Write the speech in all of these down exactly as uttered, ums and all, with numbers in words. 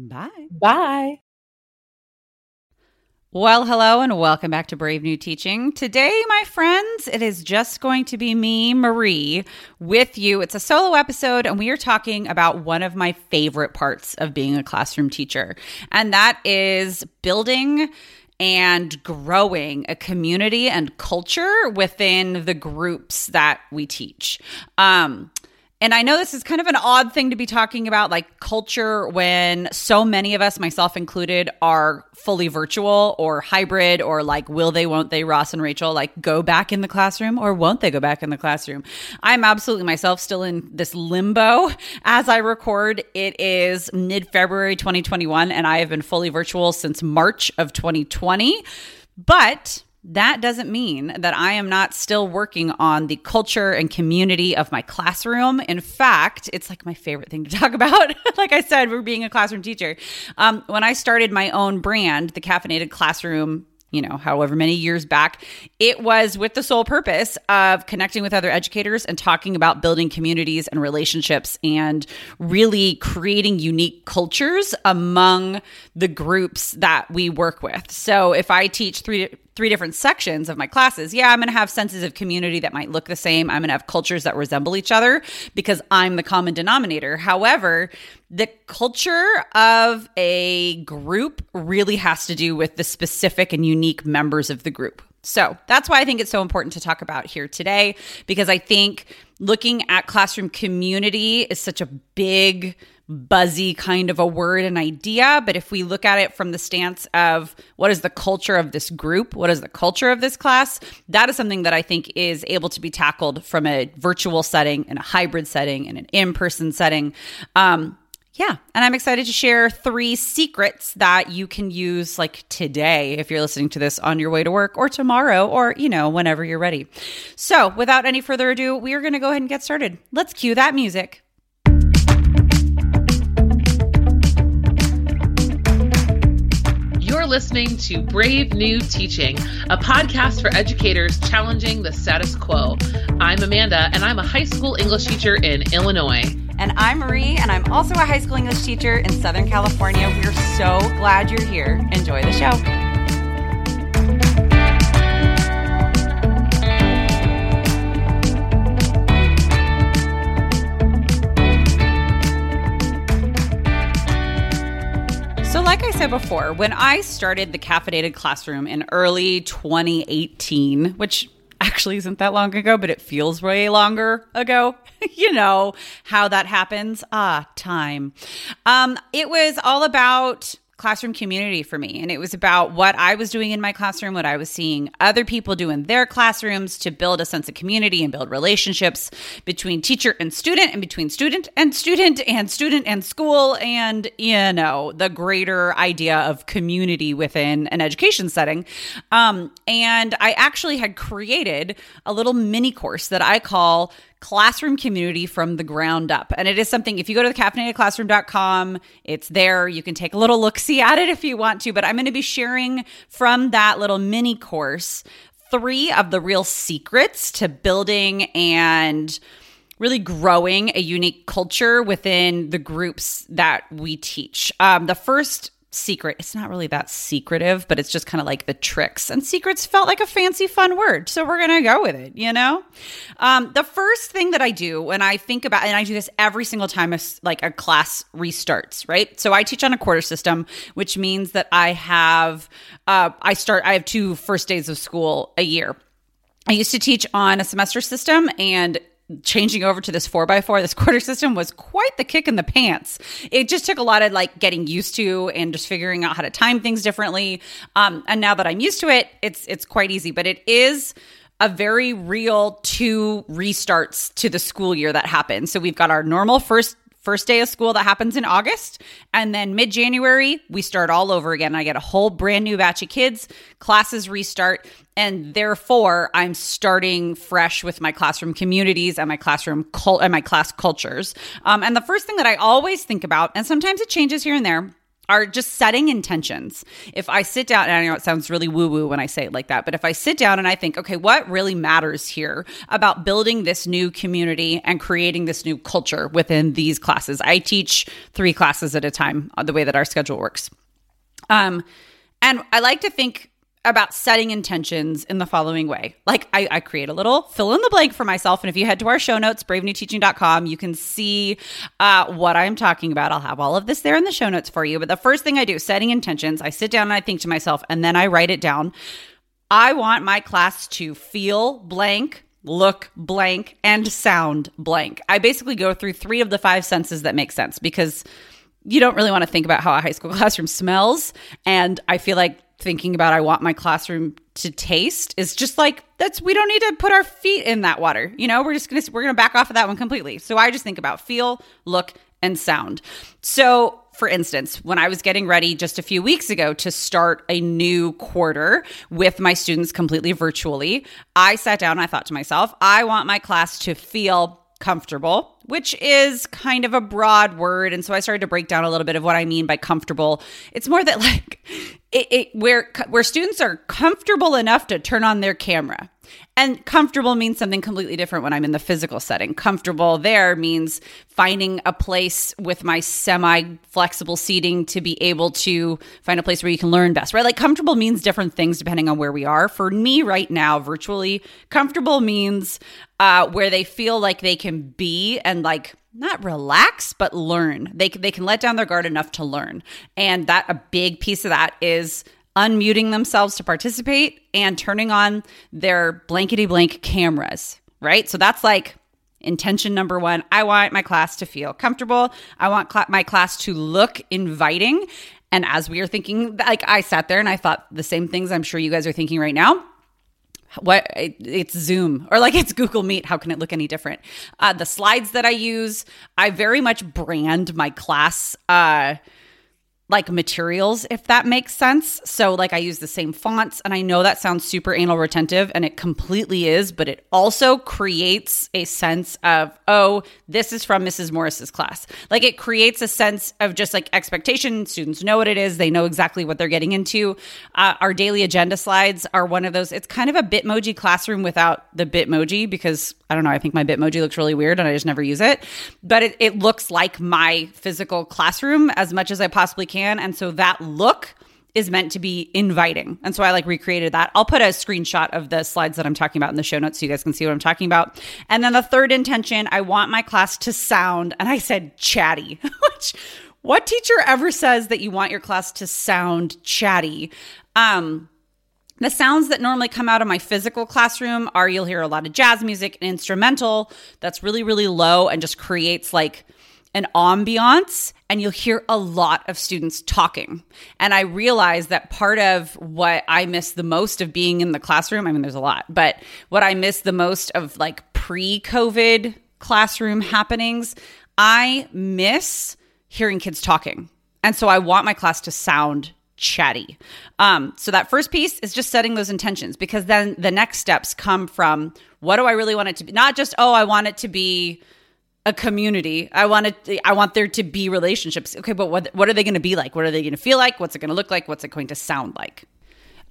Bye. Bye. Well, hello and welcome back to Brave New Teaching. Today, my friends, it is just going to be me, Marie, with you. It's a solo episode, and we are talking about one of my favorite parts of being a classroom teacher, and that is building and growing a community and culture within the groups that we teach. Um, and I know this is kind of an odd thing to be talking about, like culture, when so many of us, myself included, are fully virtual or hybrid or like will they, won't they, Ross and Rachel, like go back in the classroom or won't they go back in the classroom? I'm absolutely myself still in this limbo as I record. It is mid-February twenty twenty-one and I have been fully virtual since March of twenty twenty. But that doesn't mean that I am not still working on the culture and community of my classroom. In fact, it's like my favorite thing to talk about. Like I said, we're being a classroom teacher. Um, when I started my own brand, The Caffeinated Classroom, you know, however many years back, it was with the sole purpose of connecting with other educators and talking about building communities and relationships and really creating unique cultures among the groups that we work with. So if I teach three three different sections of my classes, yeah, I'm going to have senses of community that might look the same. I'm going to have cultures that resemble each other because I'm the common denominator. However, the culture of a group really has to do with the specific and unique members of the group. So that's why I think it's so important to talk about here today, because I think looking at classroom community is such a big, buzzy kind of a word and idea. But if we look at it from the stance of what is the culture of this group, what is the culture of this class, that is something that I think is able to be tackled from a virtual setting and a hybrid setting and an in-person setting. Um, Yeah, and I'm excited to share three secrets that you can use like today if you're listening to this on your way to work or tomorrow or, you know, whenever you're ready. So without any further ado, we are going to go ahead and get started. Let's cue that music. You're listening to Brave New Teaching, a podcast for educators challenging the status quo. I'm Amanda, and I'm a high school English teacher in Illinois. And I'm Marie, and I'm also a high school English teacher in Southern California. We're so glad you're here. Enjoy the show. So like I said it before. When I started The Caffeinated Classroom in early twenty eighteen, which actually isn't that long ago, but it feels way longer ago. You know how that happens. Ah, time. Um, it was all about classroom community for me. And it was about what I was doing in my classroom, what I was seeing other people do in their classrooms to build a sense of community and build relationships between teacher and student and between student and student and student and school and, you know, the greater idea of community within an education setting. Um, and I actually had created a little mini course that I call Classroom Community from the Ground Up. And it is something, if you go to the caffeinated classroom dot com, it's there. You can take a little look-see at it if you want to. But I'm going to be sharing from that little mini course three of the real secrets to building and really growing a unique culture within the groups that we teach. Um, the first secret. It's not really that secretive, but it's just kind of like the tricks. And secrets felt like a fancy, fun word. So we're going to go with it, you know? Um, the first thing that I do when I think about, and I do this every single time like a class restarts, right? So I teach on a quarter system, which means that I have, uh, I start, I have two first days of school a year. I used to teach on a semester system, and changing over to this four by four, this quarter system was quite the kick in the pants. It just took a lot of like getting used to and just figuring out how to time things differently. Um, and now that I'm used to it, it's it's quite easy. But it is a very real two restarts to the school year that happen. So we've got our normal first first day of school that happens in August. And then mid-January, we start all over again. I get a whole brand new batch of kids, classes restart. And therefore, I'm starting fresh with my classroom communities and my classroom cult and my class cultures. Um, and the first thing that I always think about, and sometimes it changes here and there, are just setting intentions. If I sit down, and I know it sounds really woo-woo when I say it like that, but if I sit down and I think, okay, what really matters here about building this new community and creating this new culture within these classes? I teach three classes at a time, the way that our schedule works. Um, and I like to think about setting intentions in the following way. Like I, I create a little fill in the blank for myself. And if you head to our show notes, brave new teaching dot com, you can see uh, what I'm talking about. I'll have all of this there in the show notes for you. But the first thing I do, setting intentions, I sit down and I think to myself, and then I write it down. I want my class to feel blank, look blank, and sound blank. I basically go through three of the five senses that make sense, because you don't really want to think about how a high school classroom smells. And I feel like thinking about I want my classroom to taste is just like, that's, we don't need to put our feet in that water. You know, we're just going to, we're going to back off of that one completely. So I just think about feel, look, and sound. So for instance, when I was getting ready just a few weeks ago to start a new quarter with my students completely virtually, I sat down and I thought to myself, I want my class to feel comfortable, which is kind of a broad word. And so I started to break down a little bit of what I mean by comfortable. It's more that like it, it where where students are comfortable enough to turn on their camera. And comfortable means something completely different when I'm in the physical setting. Comfortable there means finding a place with my semi-flexible seating to be able to find a place where you can learn best, right? Like comfortable means different things depending on where we are. For me right now, virtually, comfortable means uh, where they feel like they can be and like not relax, but learn. They, they can let down their guard enough to learn. And that a big piece of that is unmuting themselves to participate and turning on their blankety blank cameras, right? So that's like intention number one. I want my class to feel comfortable. I want cl- my class to look inviting. And as we are thinking, like I sat there and I thought the same things I'm sure you guys are thinking right now. What it's Zoom or like it's Google Meet. How can it look any different? Uh, the slides that I use, I very much brand my class uh, like materials, if that makes sense. So like I use the same fonts, and I know that sounds super anal retentive, and it completely is, but it also creates a sense of, oh, this is from Missus Morris's class. Like it creates a sense of just like expectation. Students know what it is. They know exactly what they're getting into. Uh, our daily agenda slides are one of those. It's kind of a Bitmoji classroom without the Bitmoji, because I don't know, I think my Bitmoji looks really weird and I just never use it, but it, it looks like my physical classroom as much as I possibly can. And so that look is meant to be inviting. And so I like recreated that. I'll put a screenshot of the slides that I'm talking about in the show notes so you guys can see what I'm talking about. And then the third intention, I want my class to sound, and I said chatty, which What teacher ever says that you want your class to sound chatty? Um, the sounds that normally come out of my physical classroom are you'll hear a lot of jazz music and instrumental that's really, really low and just creates like an ambiance, and you'll hear a lot of students talking. And I realized that part of what I miss the most of being in the classroom, I mean, there's a lot, but what I miss the most of like pre-COVID classroom happenings, I miss hearing kids talking. And so I want my class to sound chatty. Um, so that first piece is just setting those intentions, because then the next steps come from what do I really want it to be? Not just, oh, I want it to be a community. I want it, I want there to be relationships. Okay, but what what are they going to be like? What are they going to feel like? What's it going to look like? What's it going to sound like?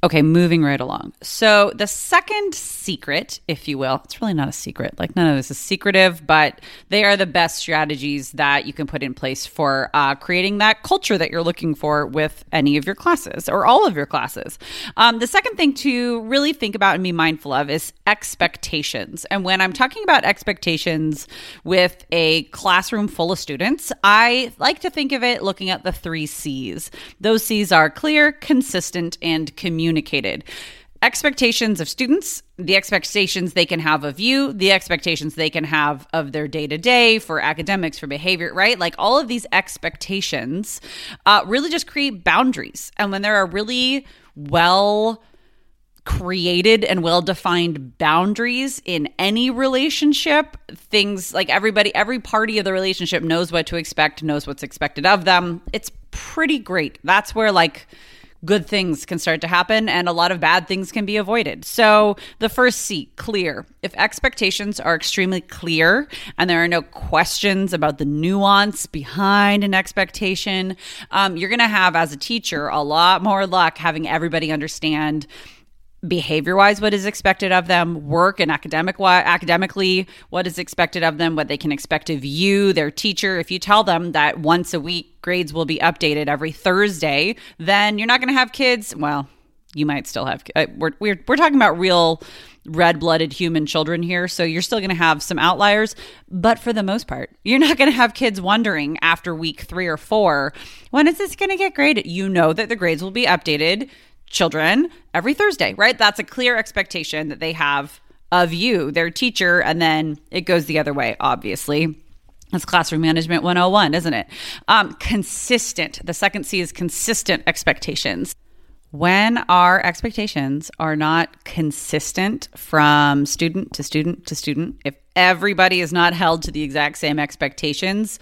Okay, moving right along. So the second secret, if you will, it's really not a secret. Like none of this is secretive, but they are the best strategies that you can put in place for uh, creating that culture that you're looking for with any of your classes or all of your classes. Um, the second thing to really think about and be mindful of is expectations. And when I'm talking about expectations with a classroom full of students, I like to think of it looking at the three C's. Those C's are clear, consistent, and communicative. Communicated. Expectations of students, the expectations they can have of you, the expectations they can have of their day-to-day, for academics, for behavior, right? Like all of these expectations uh, really just create boundaries. And when there are really well created and well-defined boundaries in any relationship, things like everybody, every party of the relationship knows what to expect, knows what's expected of them. It's pretty great. That's where like good things can start to happen, and a lot of bad things can be avoided. So the first C, clear. If expectations are extremely clear and there are no questions about the nuance behind an expectation, um, you're going to have, as a teacher, a lot more luck having everybody understand behavior-wise what is expected of them, work and academic academically what is expected of them, what they can expect of you, their teacher. If you tell them that once a week grades will be updated every Thursday, then you're not going to have kids. Well, you might still have. We're we're we're talking about real red-blooded human children here, so you're still going to have some outliers. But for the most part, you're not going to have kids wondering after week three or four, when is this going to get graded? You know that the grades will be updated, children, every Thursday, right? That's a clear expectation that they have of you, their teacher, and then it goes the other way, obviously. That's classroom management one oh one, isn't it? Um, consistent. The second C is consistent expectations. When our expectations are not consistent from student to student to student, if everybody is not held to the exact same expectations,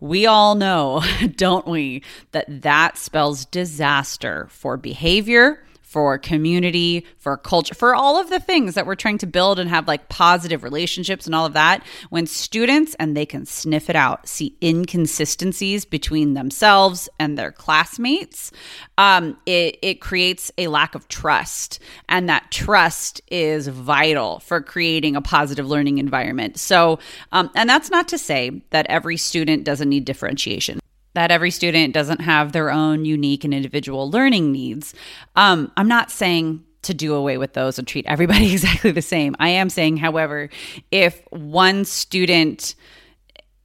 we all know, don't we, that that spells disaster for behavior, for community, for culture, for all of the things that we're trying to build and have like positive relationships and all of that. When students, and they can sniff it out, see inconsistencies between themselves and their classmates, um, it, it creates a lack of trust. And that trust is vital for creating a positive learning environment. So, um, and that's not to say that every student doesn't need differentiation, that every student doesn't have their own unique and individual learning needs. Um, I'm not saying to do away with those and treat everybody exactly the same. I am saying, however, if one student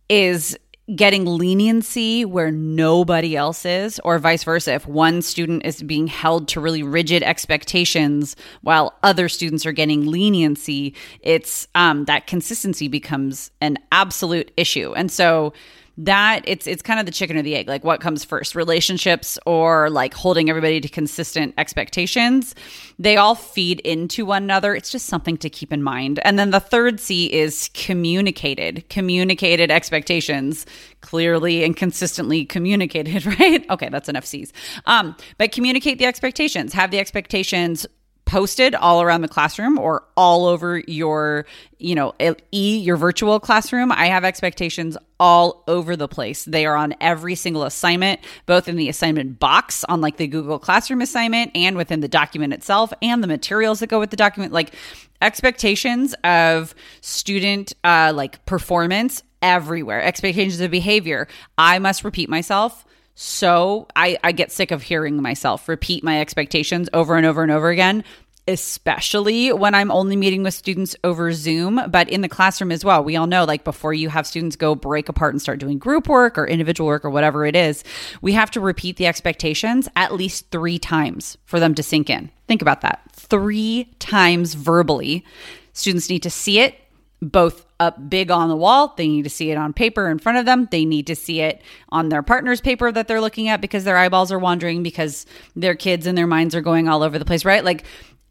is getting leniency where nobody else is, or vice versa, if one student is being held to really rigid expectations while other students are getting leniency, it's um, that consistency becomes an absolute issue. And so that it's it's kind of the chicken or the egg, like what comes first, relationships or like holding everybody to consistent expectations. They all feed into one another. It's just something to keep in mind. And then the third C is communicated, communicated expectations, clearly and consistently communicated, right? Okay, that's enough C's. Um, but communicate the expectations, have the expectations posted all around the classroom or all over your, you know, e your virtual classroom. I have expectations all over the place. They are on every single assignment, both in the assignment box on like the Google Classroom assignment and within the document itself and the materials that go with the document, like expectations of student uh, like performance everywhere, expectations of behavior. I must repeat myself. So I, I get sick of hearing myself repeat my expectations over and over and over again. especially when I'm only meeting with students over Zoom, but in the classroom as well. We all know, like, before you have students go break apart and start doing group work or individual work or whatever it is, we have to repeat the expectations at least three times for them to sink in. Think about that. Three times verbally. Students need to see it both up big on the wall. They need to see it on paper in front of them. They need to see it on their partner's paper that they're looking at because their eyeballs are wandering, because their kids and their minds are going all over the place, right? Like,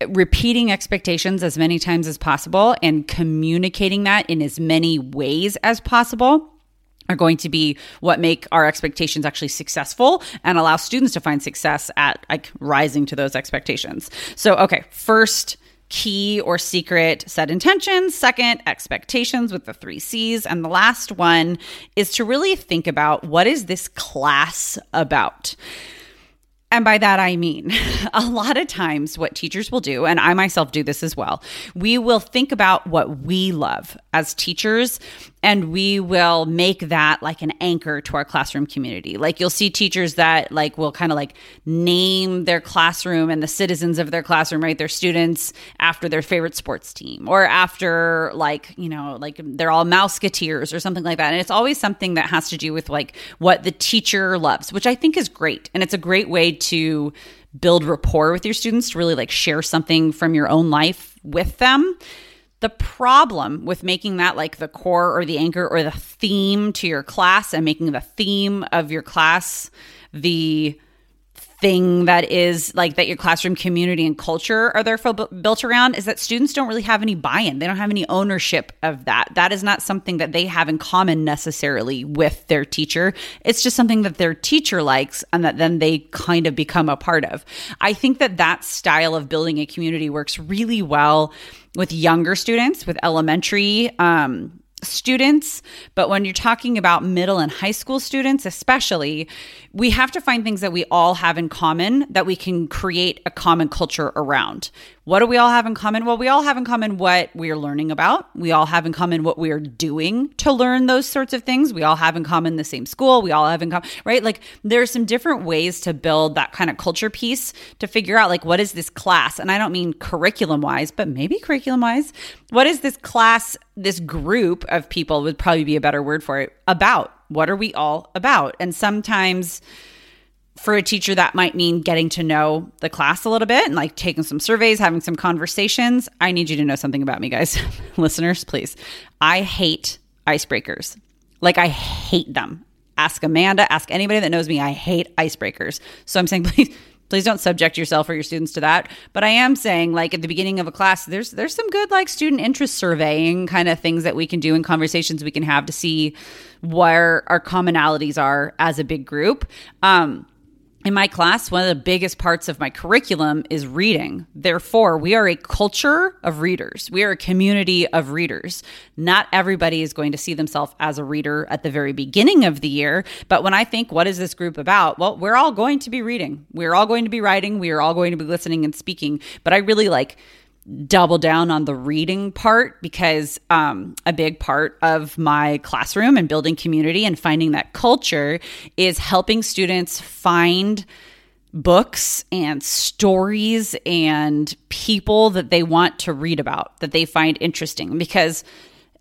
repeating expectations as many times as possible and communicating that in as many ways as possible are going to be what make our expectations actually successful and allow students to find success at, like, rising to those expectations. So, okay, first key or secret, set intentions. Second, expectations with the three C's. And the last one is to really think about, what is this class about? And by that, I mean, a lot of times what teachers will do, and I myself do this as well, we will think about what we love as teachers, and we will make that like an anchor to our classroom community. Like, you'll see teachers that like will kind of like name their classroom and the citizens of their classroom, right? Their students after their favorite sports team, or after, like, you know, like they're all Mouseketeers or something like that. And it's always something that has to do with like what the teacher loves, which I think is great. And it's a great way to to build rapport with your students, to really like share something from your own life with them. The problem with making that like the core or the anchor or the theme to your class, and making the theme of your class the thing that is like that your classroom community and culture are therefore built around, is that students don't really have any buy-in. They don't have any ownership of that. That is not something that they have in common necessarily with their teacher. It's just something that their teacher likes and that then they kind of become a part of. I think that that style of building a community works really well with younger students, with elementary um, students, but when you're talking about middle and high school students especially, we have to find things that we all have in common that we can create a common culture around. What do we all have in common? Well, we all have in common what we're learning about. We all have in common what we're doing to learn those sorts of things. We all have in common the same school. We all have in common, right? Like, there are some different ways to build that kind of culture piece, to figure out like, what is this class? And I don't mean curriculum-wise, but maybe curriculum-wise. What is this class, this group of people would probably be a better word for it, about? What are we all about? And sometimes for a teacher, that might mean getting to know the class a little bit and like taking some surveys, having some conversations. I need you to know something about me, guys. Listeners, please. I hate icebreakers. Like, I hate them. Ask Amanda, ask anybody that knows me. I hate icebreakers. So I'm saying, please, please don't subject yourself or your students to that. But I am saying, like, at the beginning of a class, there's there's some good like student interest surveying kind of things that we can do and conversations we can have to see where our commonalities are as a big group. Um, In my class, one of the biggest parts of my curriculum is reading. Therefore, we are a culture of readers. We are a community of readers. Not everybody is going to see themselves as a reader at the very beginning of the year. But when I think, what is this group about? Well, we're all going to be reading. We're all going to be writing. We are all going to be listening and speaking. But I really like double down on the reading part, because um, a big part of my classroom and building community and finding that culture is helping students find books and stories and people that they want to read about, that they find interesting, because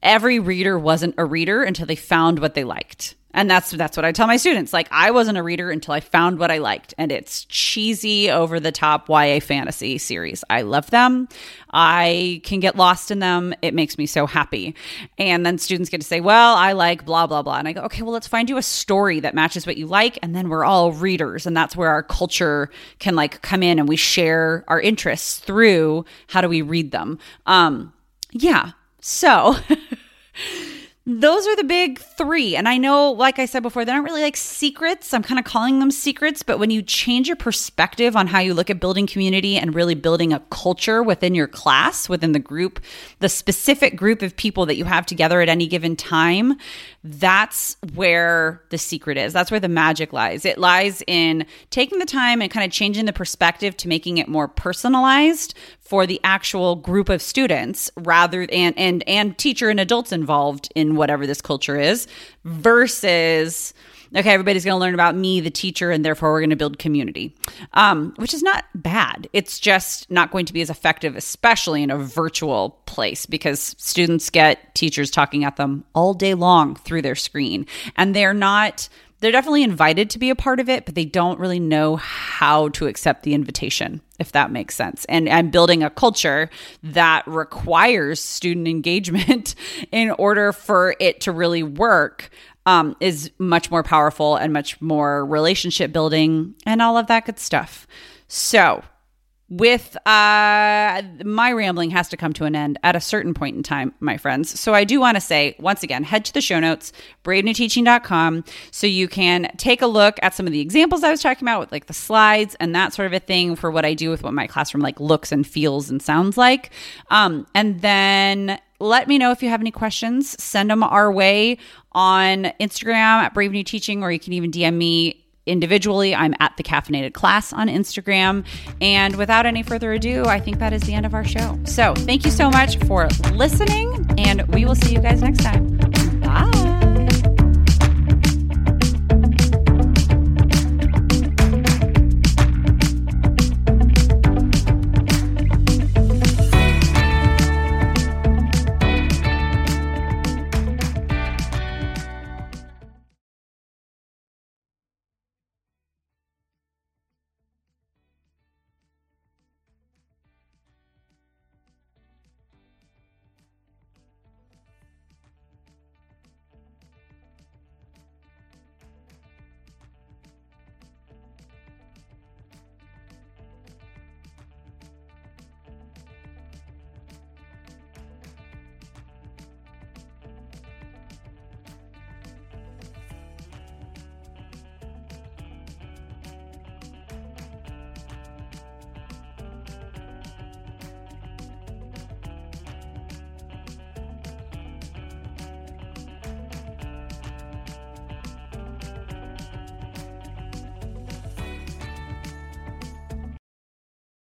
every reader wasn't a reader until they found what they liked. And that's that's what I tell my students. Like, I wasn't a reader until I found what I liked. And it's cheesy, over-the-top Y A fantasy series. I love them. I can get lost in them. It makes me so happy. And then students get to say, well, I like blah, blah, blah. And I go, okay, well, let's find you a story that matches what you like. And then we're all readers. And that's where our culture can, like, come in, and we share our interests through how do we read them. Um, yeah. So... Those are the big three. And I know, like I said before, they're not really like secrets. I'm kind of calling them secrets. But when you change your perspective on how you look at building community and really building a culture within your class, within the group, the specific group of people that you have together at any given time, that's where the secret is. That's where the magic lies. It lies in taking the time and kind of changing the perspective to making it more personalized for the actual group of students, rather and and and teacher and adults involved in whatever this culture is, versus okay, everybody's going to learn about me, the teacher, and therefore we're going to build community, um, which is not bad. It's just not going to be as effective, especially in a virtual place, because students get teachers talking at them all day long through their screen, and they're not... They're definitely invited to be a part of it, but they don't really know how to accept the invitation, if that makes sense. And and building a culture that requires student engagement in order for it to really work um, is much more powerful and much more relationship building and all of that good stuff. So with uh, my rambling has to come to an end at a certain point in time, my friends. So I do want to say, once again, head to the show notes, brave new teaching dot com, so you can take a look at some of the examples I was talking about with like the slides and that sort of a thing for what I do with what my classroom like looks and feels and sounds like. Um, and then let me know if you have any questions. Send them our way on Instagram at Brave New Teaching, or you can even D M me individually. I'm at The Caffeinated Class on Instagram. And without any further ado, I think that is the end of our show. So thank you so much for listening, and we will see you guys next time.